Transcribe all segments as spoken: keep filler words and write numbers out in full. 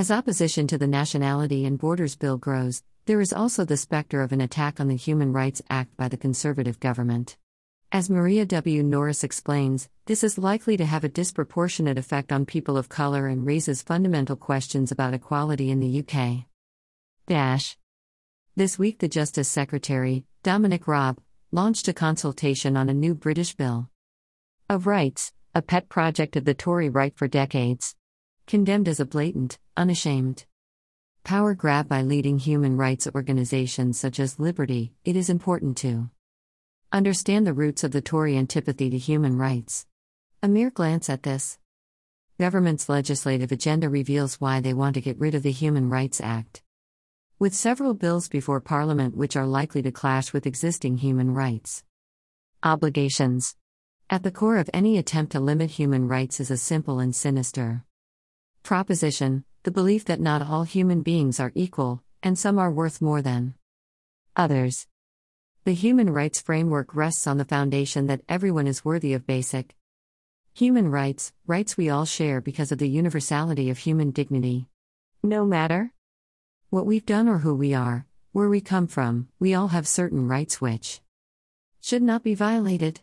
As opposition to the Nationality and Borders Bill grows, there is also the specter of an attack on the Human Rights Act by the Conservative government. As Maria W. Norris explains, this is likely to have a disproportionate effect on people of color and raises fundamental questions about equality in the U K. Dash. This week the Justice Secretary, Dominic Raab, launched a consultation on a new British Bill of Rights, a pet project of the Tory right for decades. Condemned as a blatant, unashamed power grab by leading human rights organisations such as Liberty, it is important to understand the roots of the Tory antipathy to human rights. A mere glance at this government's legislative agenda reveals why they want to get rid of the Human Rights Act. With several bills before Parliament which are likely to clash with existing human rights obligations. At the core of any attempt to limit human rights is a simple and sinister proposition, the belief that not all human beings are equal, and some are worth more than others. The human rights framework rests on the foundation that everyone is worthy of basic human rights, rights we all share because of the universality of human dignity. No matter what we've done or who we are, where we come from, we all have certain rights which should not be violated.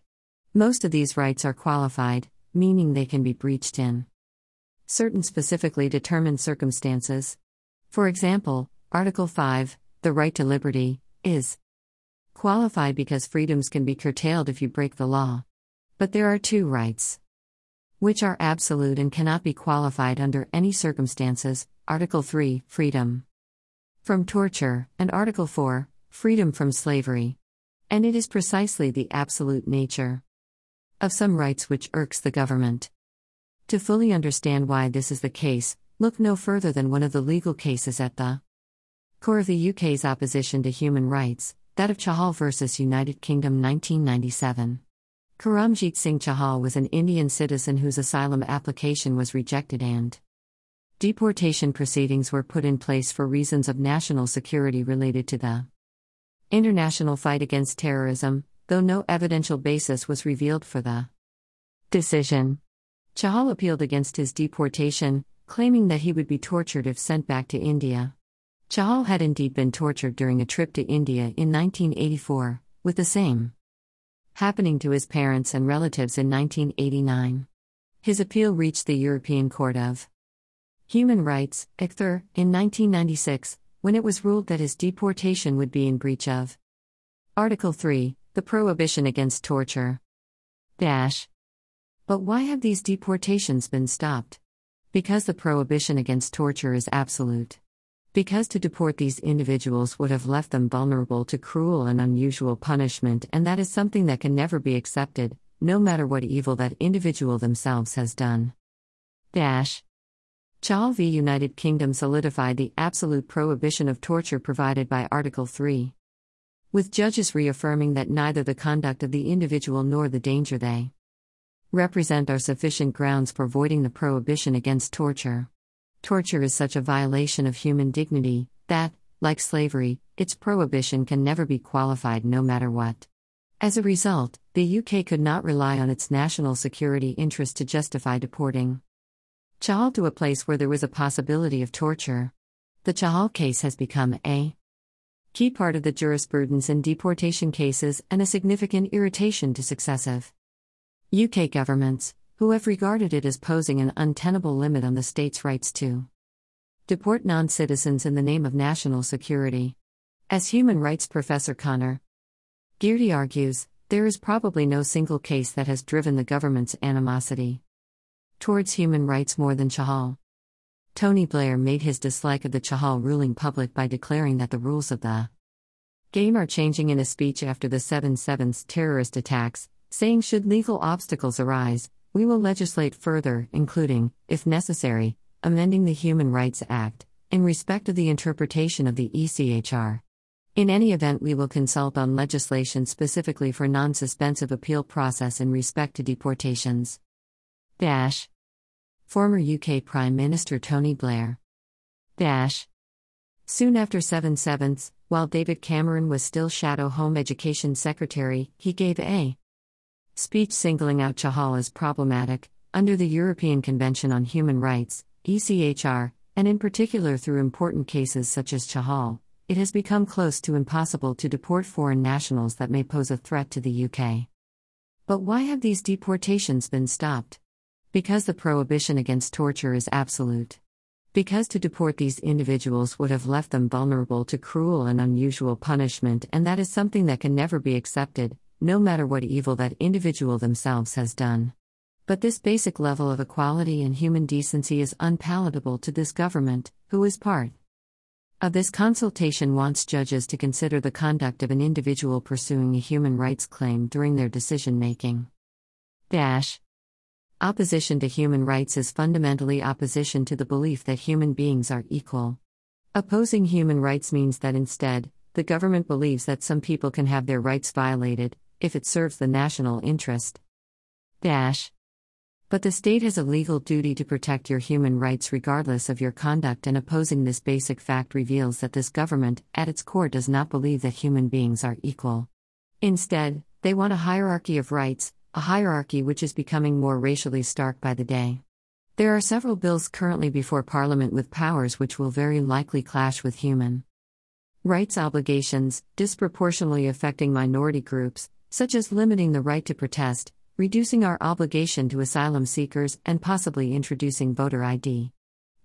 Most of these rights are qualified, meaning they can be breached in certain specifically determined circumstances. For example, Article five, the right to liberty, is qualified because freedoms can be curtailed if you break the law. But there are two rights which are absolute and cannot be qualified under any circumstances, Article three, freedom from torture, and Article four, freedom from slavery. And it is precisely the absolute nature of some rights which irks the government. To fully understand why this is the case, look no further than one of the legal cases at the core of the U K's opposition to human rights, that of Chahal v. United Kingdom nineteen ninety-seven. Karamjit Singh Chahal was an Indian citizen whose asylum application was rejected and deportation proceedings were put in place for reasons of national security related to the international fight against terrorism, though no evidential basis was revealed for the decision. Chahal appealed against his deportation, claiming that he would be tortured if sent back to India. Chahal had indeed been tortured during a trip to India in nineteen eighty-four, with the same happening to his parents and relatives in nineteen eighty-nine. His appeal reached the European Court of Human Rights, E C H R, in nineteen ninety-six, when it was ruled that his deportation would be in breach of Article three, the prohibition against torture. Dash. But why have these deportations been stopped? Because the prohibition against torture is absolute. Because to deport these individuals would have left them vulnerable to cruel and unusual punishment, and that is something that can never be accepted, no matter what evil that individual themselves has done. Dash. Chahal v. United Kingdom solidified the absolute prohibition of torture provided by Article three, with judges reaffirming that neither the conduct of the individual nor the danger they represent are sufficient grounds for voiding the prohibition against torture. Torture is such a violation of human dignity that, like slavery, its prohibition can never be qualified no matter what. As a result, the U K could not rely on its national security interest to justify deporting Chahal to a place where there was a possibility of torture. The Chahal case has become a key part of the jurisprudence in deportation cases and a significant irritation to successive U K governments, who have regarded it as posing an untenable limit on the state's rights to deport non-citizens in the name of national security. As human rights professor Conor Gearty argues, there is probably no single case that has driven the government's animosity towards human rights more than Chahal. Tony Blair made his dislike of the Chahal ruling public by declaring that the rules of the game are changing in a speech after the seven seven's terrorist attacks, saying should legal obstacles arise, we will legislate further, including, if necessary, amending the Human Rights Act, in respect of the interpretation of the E C H R. In any event, we will consult on legislation specifically for non-suspensive appeal process in respect to deportations. Dash. Former U K Prime Minister Tony Blair. Dash. Soon after seven seven's, while David Cameron was still Shadow Home Education Secretary, he gave a speech singling out Chahal as problematic, under the European Convention on Human Rights, E C H R, and in particular through important cases such as Chahal, it has become close to impossible to deport foreign nationals that may pose a threat to the U K. But why have these deportations been stopped? Because the prohibition against torture is absolute. Because to deport these individuals would have left them vulnerable to cruel and unusual punishment, and that is something that can never be accepted, no matter what evil that individual themselves has done. But this basic level of equality and human decency is unpalatable to this government, who is part of this consultation wants judges to consider the conduct of an individual pursuing a human rights claim during their decision-making. Dash. Opposition to human rights is fundamentally opposition to the belief that human beings are equal. Opposing human rights means that instead, the government believes that some people can have their rights violated, if it serves the national interest. Dash. But the state has a legal duty to protect your human rights regardless of your conduct, and opposing this basic fact reveals that this government, at its core, does not believe that human beings are equal. Instead, they want a hierarchy of rights, a hierarchy which is becoming more racially stark by the day. There are several bills currently before Parliament with powers which will very likely clash with human rights obligations, disproportionately affecting minority groups, such as limiting the right to protest, reducing our obligation to asylum seekers, and possibly introducing voter I D.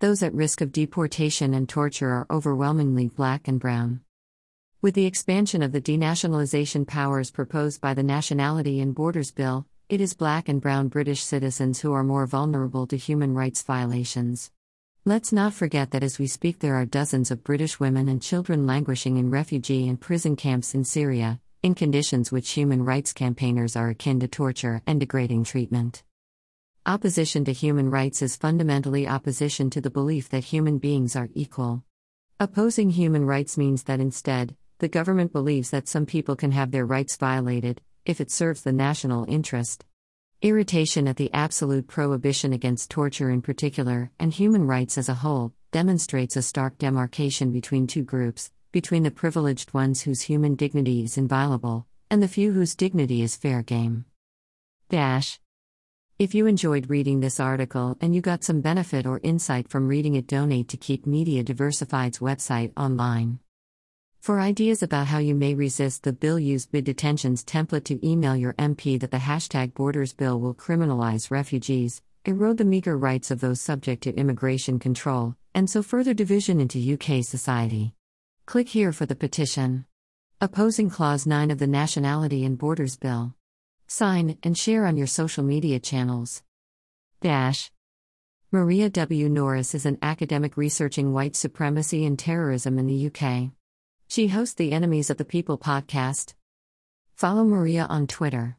Those at risk of deportation and torture are overwhelmingly black and brown. With the expansion of the denationalization powers proposed by the Nationality and Borders Bill, it is black and brown British citizens who are more vulnerable to human rights violations. Let's not forget that as we speak there are dozens of British women and children languishing in refugee and prison camps in Syria, in conditions which human rights campaigners are akin to torture and degrading treatment. Opposition to human rights is fundamentally opposition to the belief that human beings are equal. Opposing human rights means that instead, the government believes that some people can have their rights violated, if it serves the national interest. Irritation at the absolute prohibition against torture in particular, and human rights as a whole, demonstrates a stark demarcation between two groups, between the privileged ones whose human dignity is inviolable, and the few whose dignity is fair game. Dash. If you enjoyed reading this article and you got some benefit or insight from reading it, donate to keep Media Diversified's website online. For ideas about how you may resist the bill, use Bidetentions template to email your M P that the hashtag Borders Bill will criminalize refugees, erode the meager rights of those subject to immigration control, and sow further division into U K society. Click here for the petition. Opposing Clause nine of the Nationality and Borders Bill. Sign and share on your social media channels. Dash. Maria W. Norris is an academic researching white supremacy and terrorism in the U K. She hosts the Enemies of the People podcast. Follow Maria on Twitter.